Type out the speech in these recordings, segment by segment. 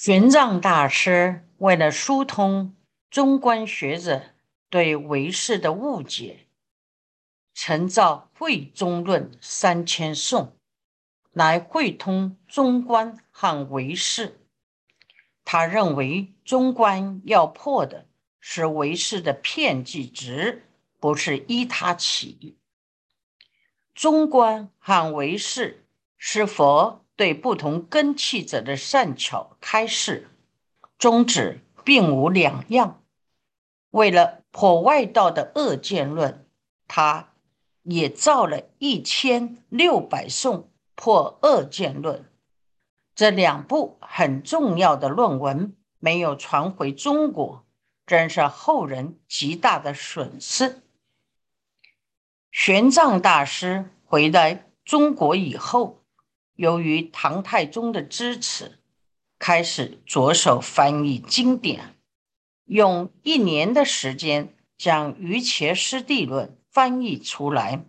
玄奘大师为了疏通中观学者对唯识的误解，曾造慧中论3000颂来汇通中观和唯识。他认为中观要破的是唯识的遍计执，不是依他起。中观和唯识是佛对不同根器者的善巧开示，宗旨并无两样。为了破外道的恶见论，他也造了1600颂破恶见论。这两部很重要的论文没有传回中国，真是后人极大的损失。玄奘大师回来中国以后，由于唐太宗的支持，开始着手翻译经典，用1年的时间将《瑜伽师地论》翻译出来。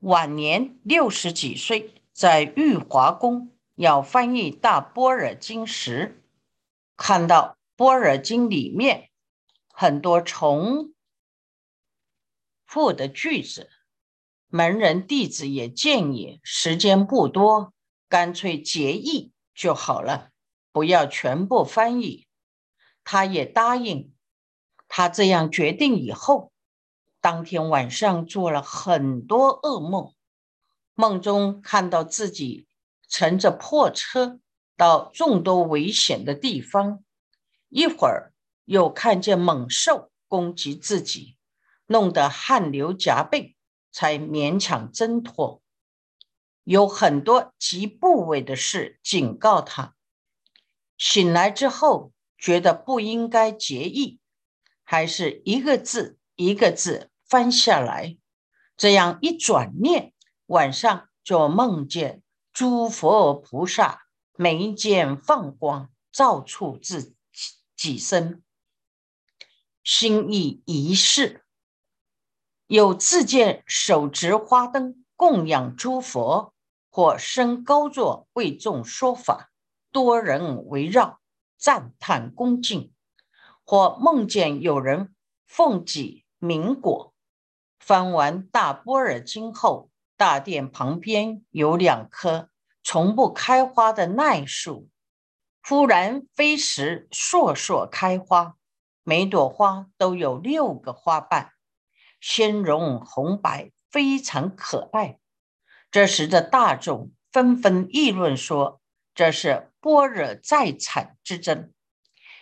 晚年60几岁，在裕华宫要翻译《大般若经》时，看到《般若经》里面很多重复的句子，门人弟子也建议时间不多，干脆结义就好了，不要全部翻译。他也答应。他这样决定以后，当天晚上做了很多噩梦，梦中看到自己乘着破车到众多危险的地方，一会儿又看见猛兽攻击自己，弄得汗流浃背，才勉强挣脱。有很多极部位的事警告他。醒来之后，觉得不应该结义，还是一个字一个字翻下来。这样一转念，晚上就梦见诸佛菩萨眉间放光，照处自己身，心意一世，有自荐手执花灯供养诸佛，或身高坐为众说法，多人围绕赞叹恭敬，或梦见有人奉己名果。翻完大般若经后，大殿旁边有2棵从不开花的柰树，忽然飞时烁烁开花，每朵花都有6个花瓣，鲜红红白，非常可爱。这时的大众纷纷议论说，这是般若再产之争。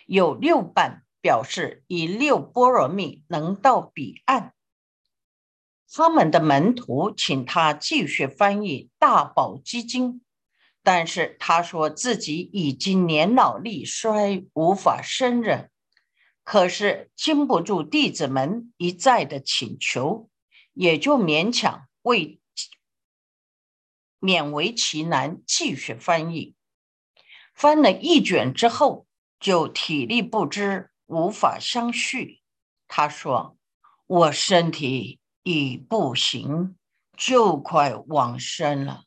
有6瓣表示以6般若蜜能到彼岸。他们的门徒请他继续翻译《大宝积经》，但是他说自己已经年老力衰，无法胜任。可是经不住弟子们一再的请求，也就勉强勉为其难继续翻译。翻了1卷之后，就体力不支，无法相续。他说，我身体已不行，就快往生了。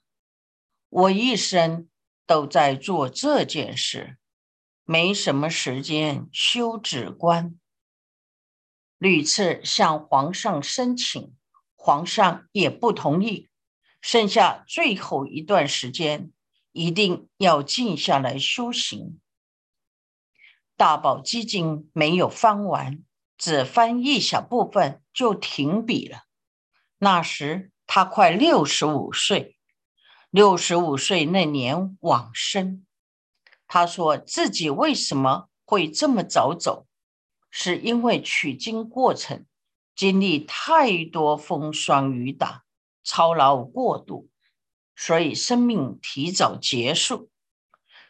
我一生都在做这件事，没什么时间修止观。屡次向皇上申请，皇上也不同意，剩下最后一段时间，一定要静下来修行。大宝积经没有翻完，只翻一小部分就停笔了。那时他快65岁。65岁那年往生，他说自己为什么会这么早走，是因为取经过程经历太多风霜雨打，操劳过度，所以生命提早结束。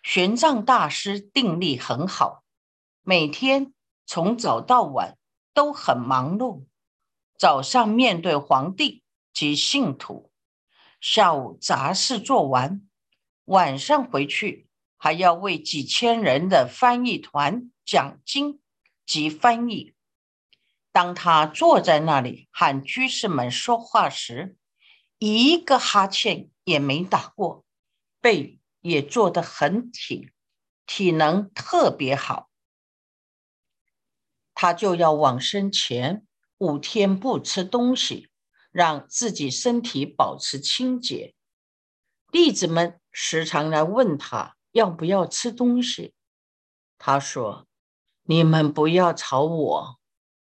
玄奘大师定力很好，每天从早到晚都很忙碌，早上面对皇帝及信徒，下午杂事做完，晚上回去还要为几千人的翻译团讲经及翻译。当他坐在那里喊居士们说话时，一个哈欠也没打过，背也坐得很挺，体能特别好，他就要往生前5天不吃东西，让自己身体保持清洁。弟子们时常来问他要不要吃东西，他说：你们不要吵我，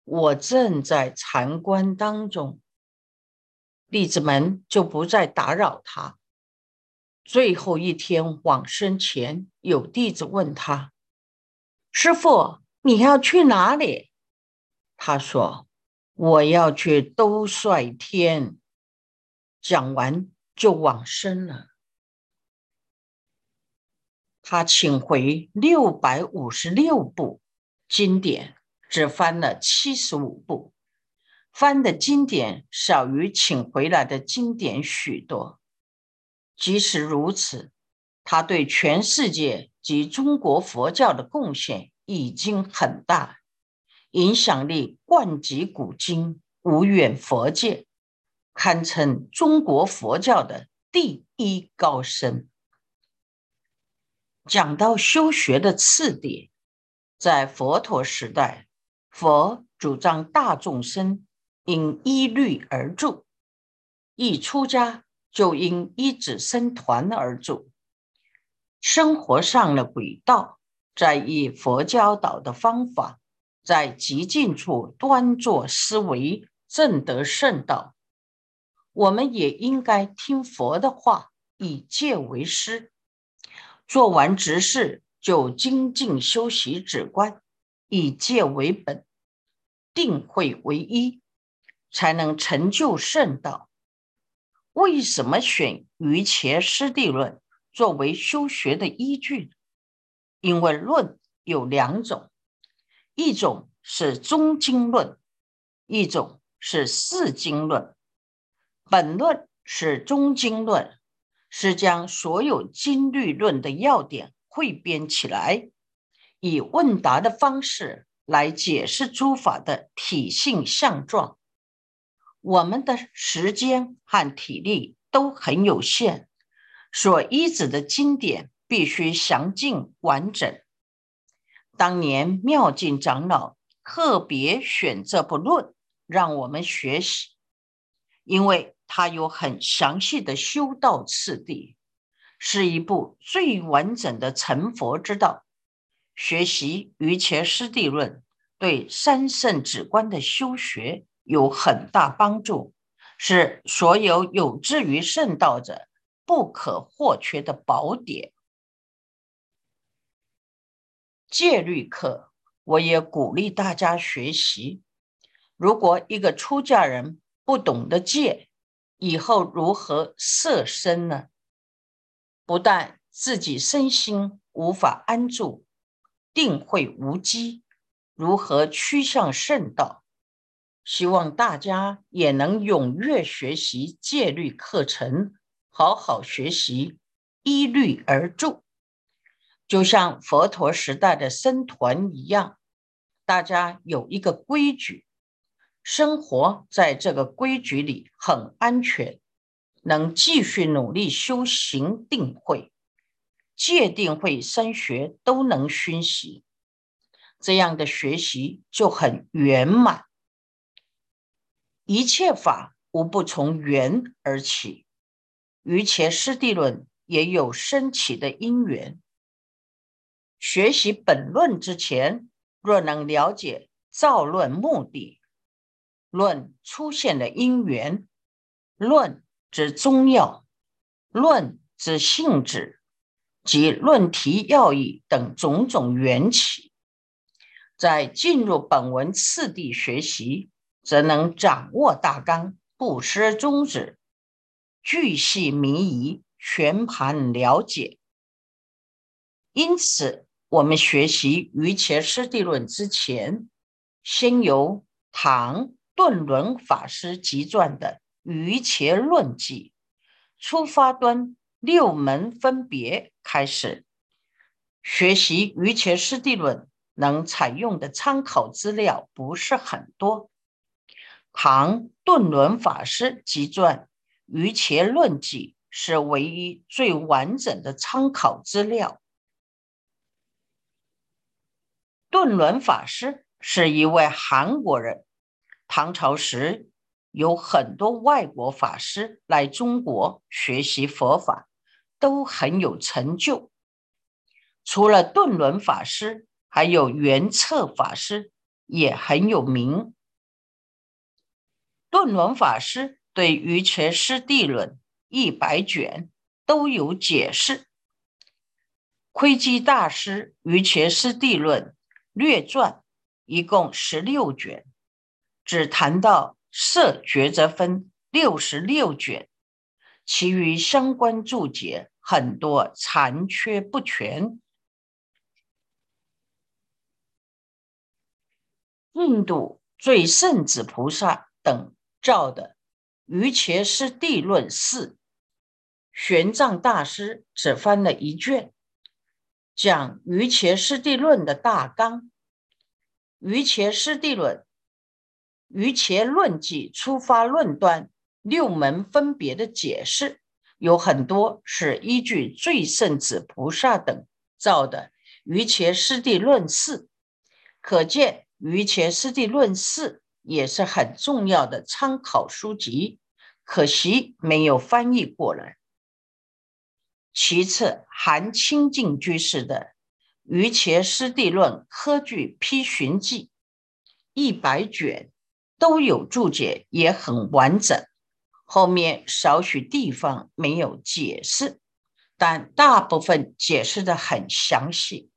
我正在禅观当中。弟子们就不再打扰他。最后一天往生前，有弟子问他：师父，你要去哪里？他说：我要去兜率天。讲完就往生了。他请回656部经典，只翻了75部，翻的经典少于请回来的经典许多。即使如此，他对全世界及中国佛教的贡献已经很大，影响力贯及古今，无远佛界，堪称中国佛教的第一高僧。讲到修学的次第，在佛陀时代，佛主张大众生应依律而住，一出家就应依止僧团而住。生活上了轨道，再以佛教导的方法，在极静处端坐思维，正得圣道。我们也应该听佛的话，以戒为师。做完执事，就精进修习止观，以戒为本，定慧为一，才能成就圣道。为什么选瑜伽师地论作为修学的依据？因为论有2种，一种是中经论，一种是四经论。本论是中经论，是将所有经律论的要点汇编起来，以问答的方式来解释诸法的体性相状。我们的时间和体力都很有限，所依止的经典必须详尽完整。当年妙境长老特别选这部论让我们学习，因为它有很详细的修道次第，是一部最完整的成佛之道。学习瑜伽师地论对三圣止观的修学有很大帮助，是所有有志于圣道者不可或缺的宝典。戒律课我也鼓励大家学习。如果一个出家人不懂得戒，以后如何摄身呢？不但自己身心无法安住，定慧无机，如何趋向圣道？希望大家也能踊跃学习戒律课程，好好学习，依律而住。就像佛陀时代的僧团一样，大家有一个规矩，生活在这个规矩里很安全，能继续努力修行定慧，戒定慧三学都能熏习，这样的学习就很圆满。一切法无不从缘而起，瑜伽师地论也有升起的因缘。学习本论之前，若能了解造论目的，论出现的因缘，论之宗要，论之性质及论题要义等种种缘起，在进入本文次第学习，则能掌握大纲，不失宗旨，巨细靡遗，全盘了解。因此，我们学习瑜伽师地论之前，先由唐顿伦法师集撰的《瑜伽论记》出发端6门分别开始学习瑜伽师地论，能采用的参考资料不是很多。唐顿伦法师集撰《瑜伽论记》是唯一最完整的参考资料。顿伦法师是一位韩国人。唐朝时有很多外国法师来中国学习佛法，都很有成就。除了顿伦法师，还有圆彻法师也很有名。顿伦法师对瑜伽师地论100卷都有解释。窥基大师瑜伽师地论略传一共16卷，只谈到色觉则分66卷，其余相关注解很多残缺不全。印度最圣子菩萨等造的瑜伽师地论4，玄奘大师只翻了1卷，讲瑜伽师地论的大纲。瑜伽师地论、瑜伽论及出发论端6门分别的解释，有很多是依据最圣子菩萨等造的瑜伽师地论4，可见瑜伽师地论4也是很重要的参考书籍，可惜没有翻译过来。其次，韩清净居士的瑜伽师地论科举批寻记100卷都有注解，也很完整，后面少许地方没有解释，但大部分解释得很详细。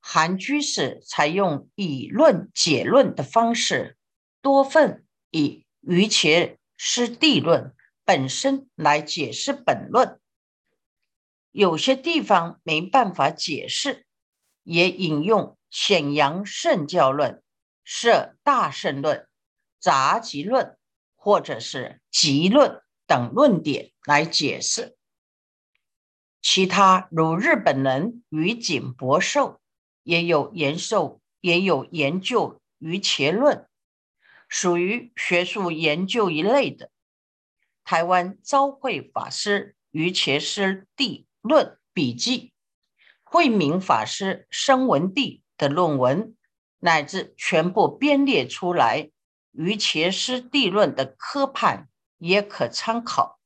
韩居士采用以论解论的方式，多份以瑜伽师地论本身来解释本论，有些地方没办法解释，也引用显扬圣教论、摄大乘论、杂集论或者是集论等论点来解释。其他如日本人宇井博寿也有研究瑜伽论，属于学术研究一类的。台湾昭慧法师瑜伽师地论笔记，慧明法师声闻地的论文，乃至全部编列出来瑜伽师地论的科判也可参考。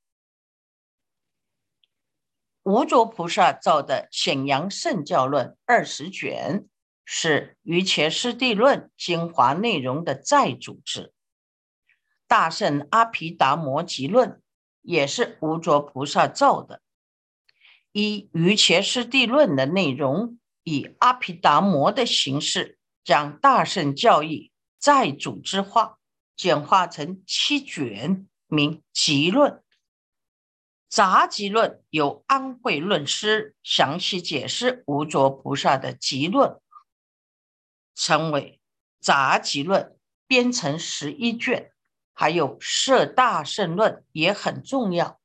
无著菩萨造的显扬圣教论20卷是瑜伽师地论精华内容的再组织。大圣阿毗达摩集论也是无著菩萨造的，依瑜伽师地论的内容，以阿毗达摩的形式将大乘教义再组织化，简化成7卷，名集论。杂集论由安慧论师详细解释无著菩萨的集论，称为杂集论，编成11卷。还有摄大乘论也很重要。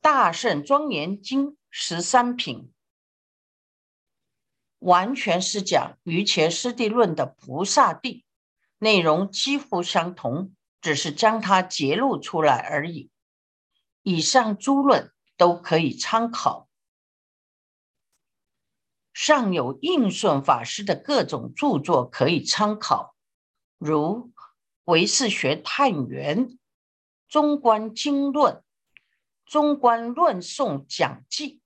大圣庄严经13品完全是讲瑜伽师地论的菩萨地，内容几乎相同，只是将它揭露出来而已。以上诸论都可以参考。尚有应顺法师的各种著作可以参考，如唯识学探源、中观经论、中观论颂讲记，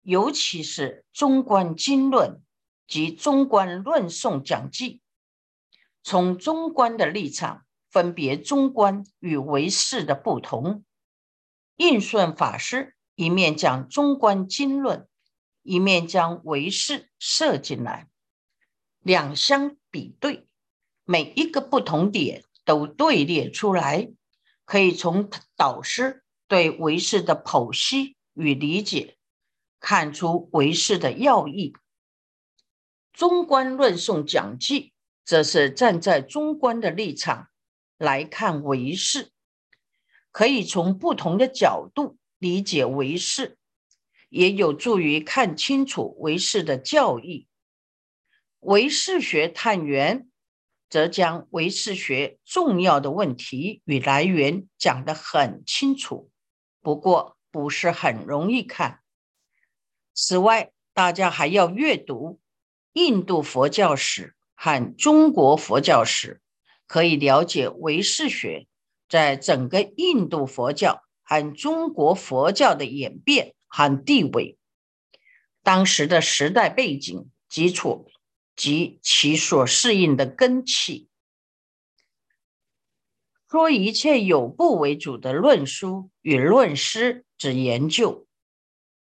尤其是中观经论及中观论颂讲记，从中观的立场分别中观与唯识的不同。印顺法师一面讲中观经论，一面将唯识摄进来，两相比对，每一个不同点都对列出来，可以从导师对唯识的剖析与理解看出唯识的要义。中观论颂讲记则是站在中观的立场来看唯识，可以从不同的角度理解唯识，也有助于看清楚唯识的教义。唯识学探源则将唯识学重要的问题与来源讲得很清楚，不过不是很容易看。此外，大家还要阅读印度佛教史和中国佛教史，可以了解唯识学在整个印度佛教和中国佛教的演变和地位，当时的时代背景、基础及其所适应的根器。说一切有部为主的论书与论师之研究，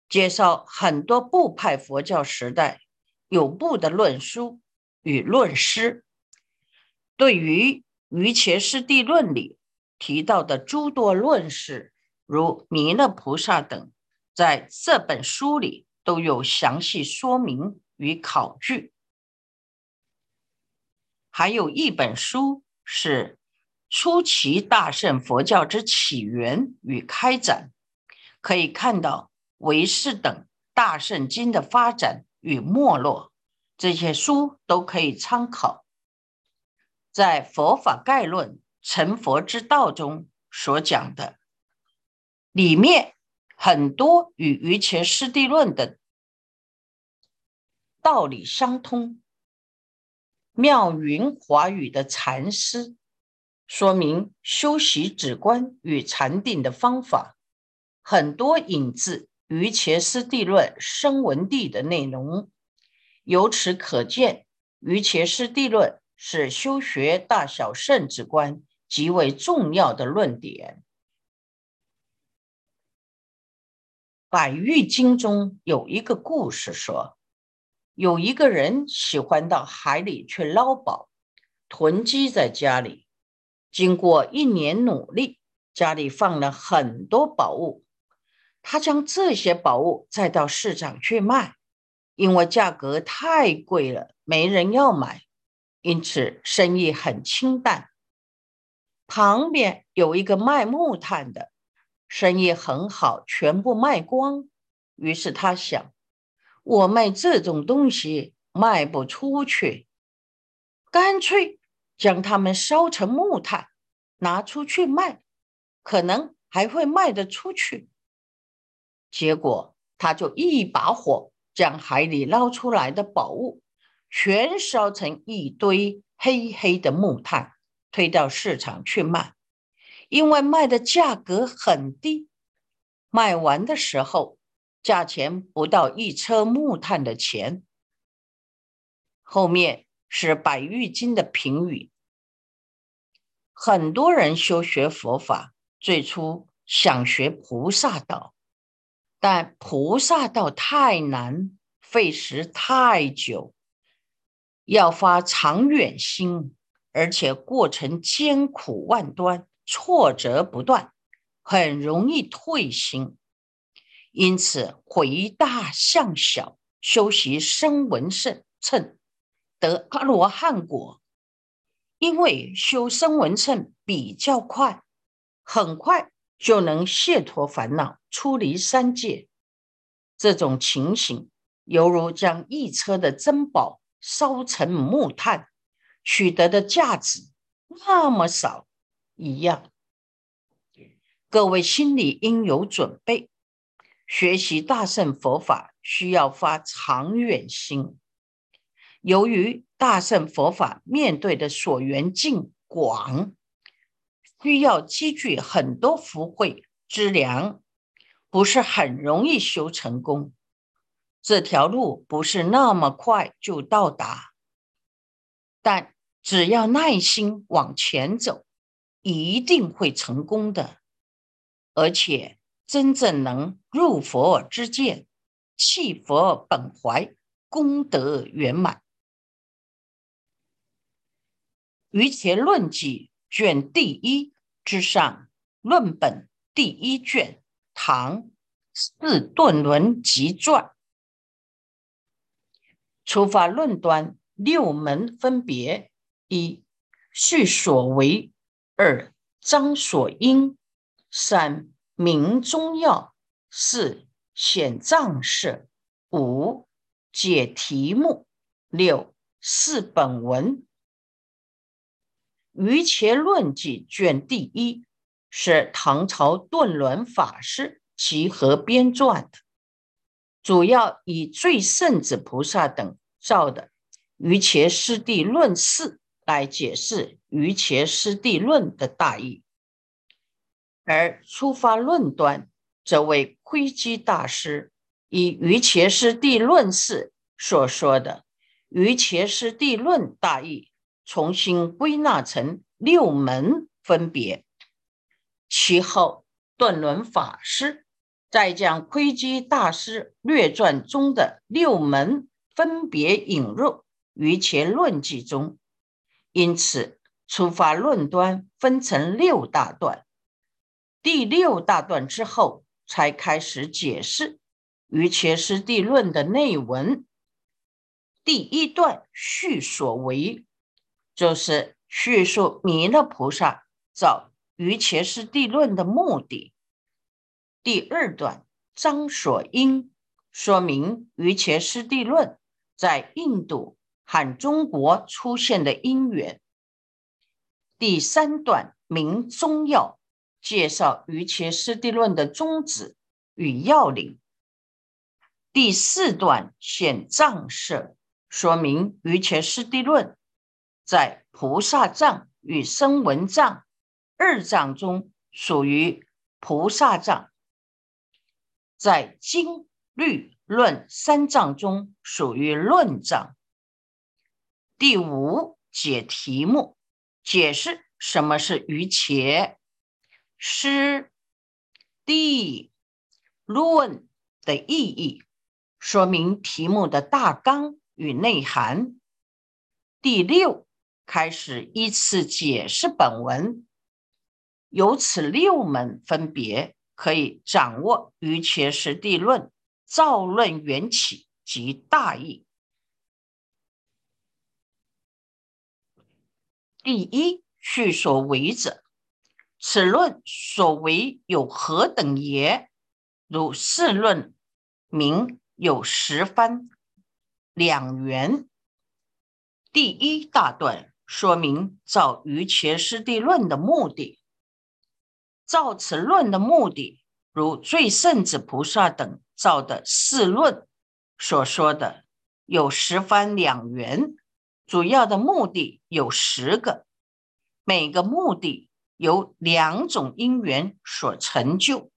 介绍很多部派佛教时代有部的论书与论师，对于瑜伽师地论里提到的诸多论师，如弥勒菩萨等，在这本书里都有详细说明与考据。还有一本书是初期大乘佛教之起源与开展，可以看到唯识等大乘经的发展与没落，这些书都可以参考。在《佛法概论》成佛之道中所讲的，里面很多与瑜伽师地论的道理相通。妙云华语的禅师说明修习止观与禅定的方法，很多引自瑜伽师地论声闻地的内容。由此可见，瑜伽师地论是修学大小乘止观极为重要的论点。百喻经中有一个故事说，有一个人喜欢到海里去捞宝，囤积在家里。经过一年努力，家里放了很多宝物，他将这些宝物再到市场去卖，因为价格太贵了，没人要买，因此生意很清淡。旁边有一个卖木炭的，生意很好，全部卖光。于是他想，我卖这种东西卖不出去，干脆将它们烧成木炭，拿出去卖，可能还会卖得出去。结果，他就一把火将海里捞出来的宝物全烧成一堆黑黑的木炭，推到市场去卖。因为卖的价格很低，卖完的时候，价钱不到一车木炭的钱。后面是百喻经的评语。很多人修学佛法，最初想学菩萨道，但菩萨道太难，费时太久，要发长远心，而且过程艰苦万端，挫折不断，很容易退心。因此回大向小，修习声闻乘，得阿罗汉果。因为修声闻乘比较快，很快就能解脱烦恼，出离三界。这种情形犹如将一车的珍宝烧成木炭，取得的价值那么少一样。各位心里应有准备，学习大乘佛法需要发长远心。由于大乘佛法面对的所缘境广，需要积聚很多福慧资粮，不是很容易修成功。这条路不是那么快就到达，但只要耐心往前走，一定会成功的。而且真正能入佛耳之见，弃佛耳本怀，功德圆满。瑜伽论记卷第一之上论本第一卷，唐四顿伦集传，出发论端六门分别：一、序所为；二、彰所应；三、明中要；四、显藏事；五、解题目；六、释本文。《瑜伽论记》卷第一是唐朝顿伦法师集合编撰的，主要以最胜子菩萨等造的《瑜伽师地论》释来解释《瑜伽师地论》的大意，而出发论端则为窥基大师以《瑜伽师地论》释所说的《瑜伽师地论》大意重新归纳成六门分别。其后顿伦法师再将窥基大师略传中的六门分别引入瑜伽论记中，因此出发论端分成六大段，第六大段之后才开始解释瑜伽师地论的内文。第一段叙所为，就是叙述弥勒菩萨造瑜伽师地论的目的。第二段章所因，说明瑜伽师地论在印度和中国出现的因缘。第三段明宗要，介绍瑜伽师地论的宗旨与要领。第四段显藏色，说明瑜伽师地论在菩萨藏与声闻藏二藏中属于菩萨藏，在经律论三藏中属于论藏。第五解题目，解释什么是瑜伽师地论的意义，说明题目的大纲与内涵。第六开始依次解释本文，由此六门分别可以掌握瑜伽师地论造论缘起及大意。第一叙所为者，此论所为有何等也？如是论名有十番两元。第一大段说明造瑜伽师地论的目的。造此论的目的，如最胜子菩萨等造的四论所说的有十番两元，主要的目的有10个，每个目的由2种因缘所成就。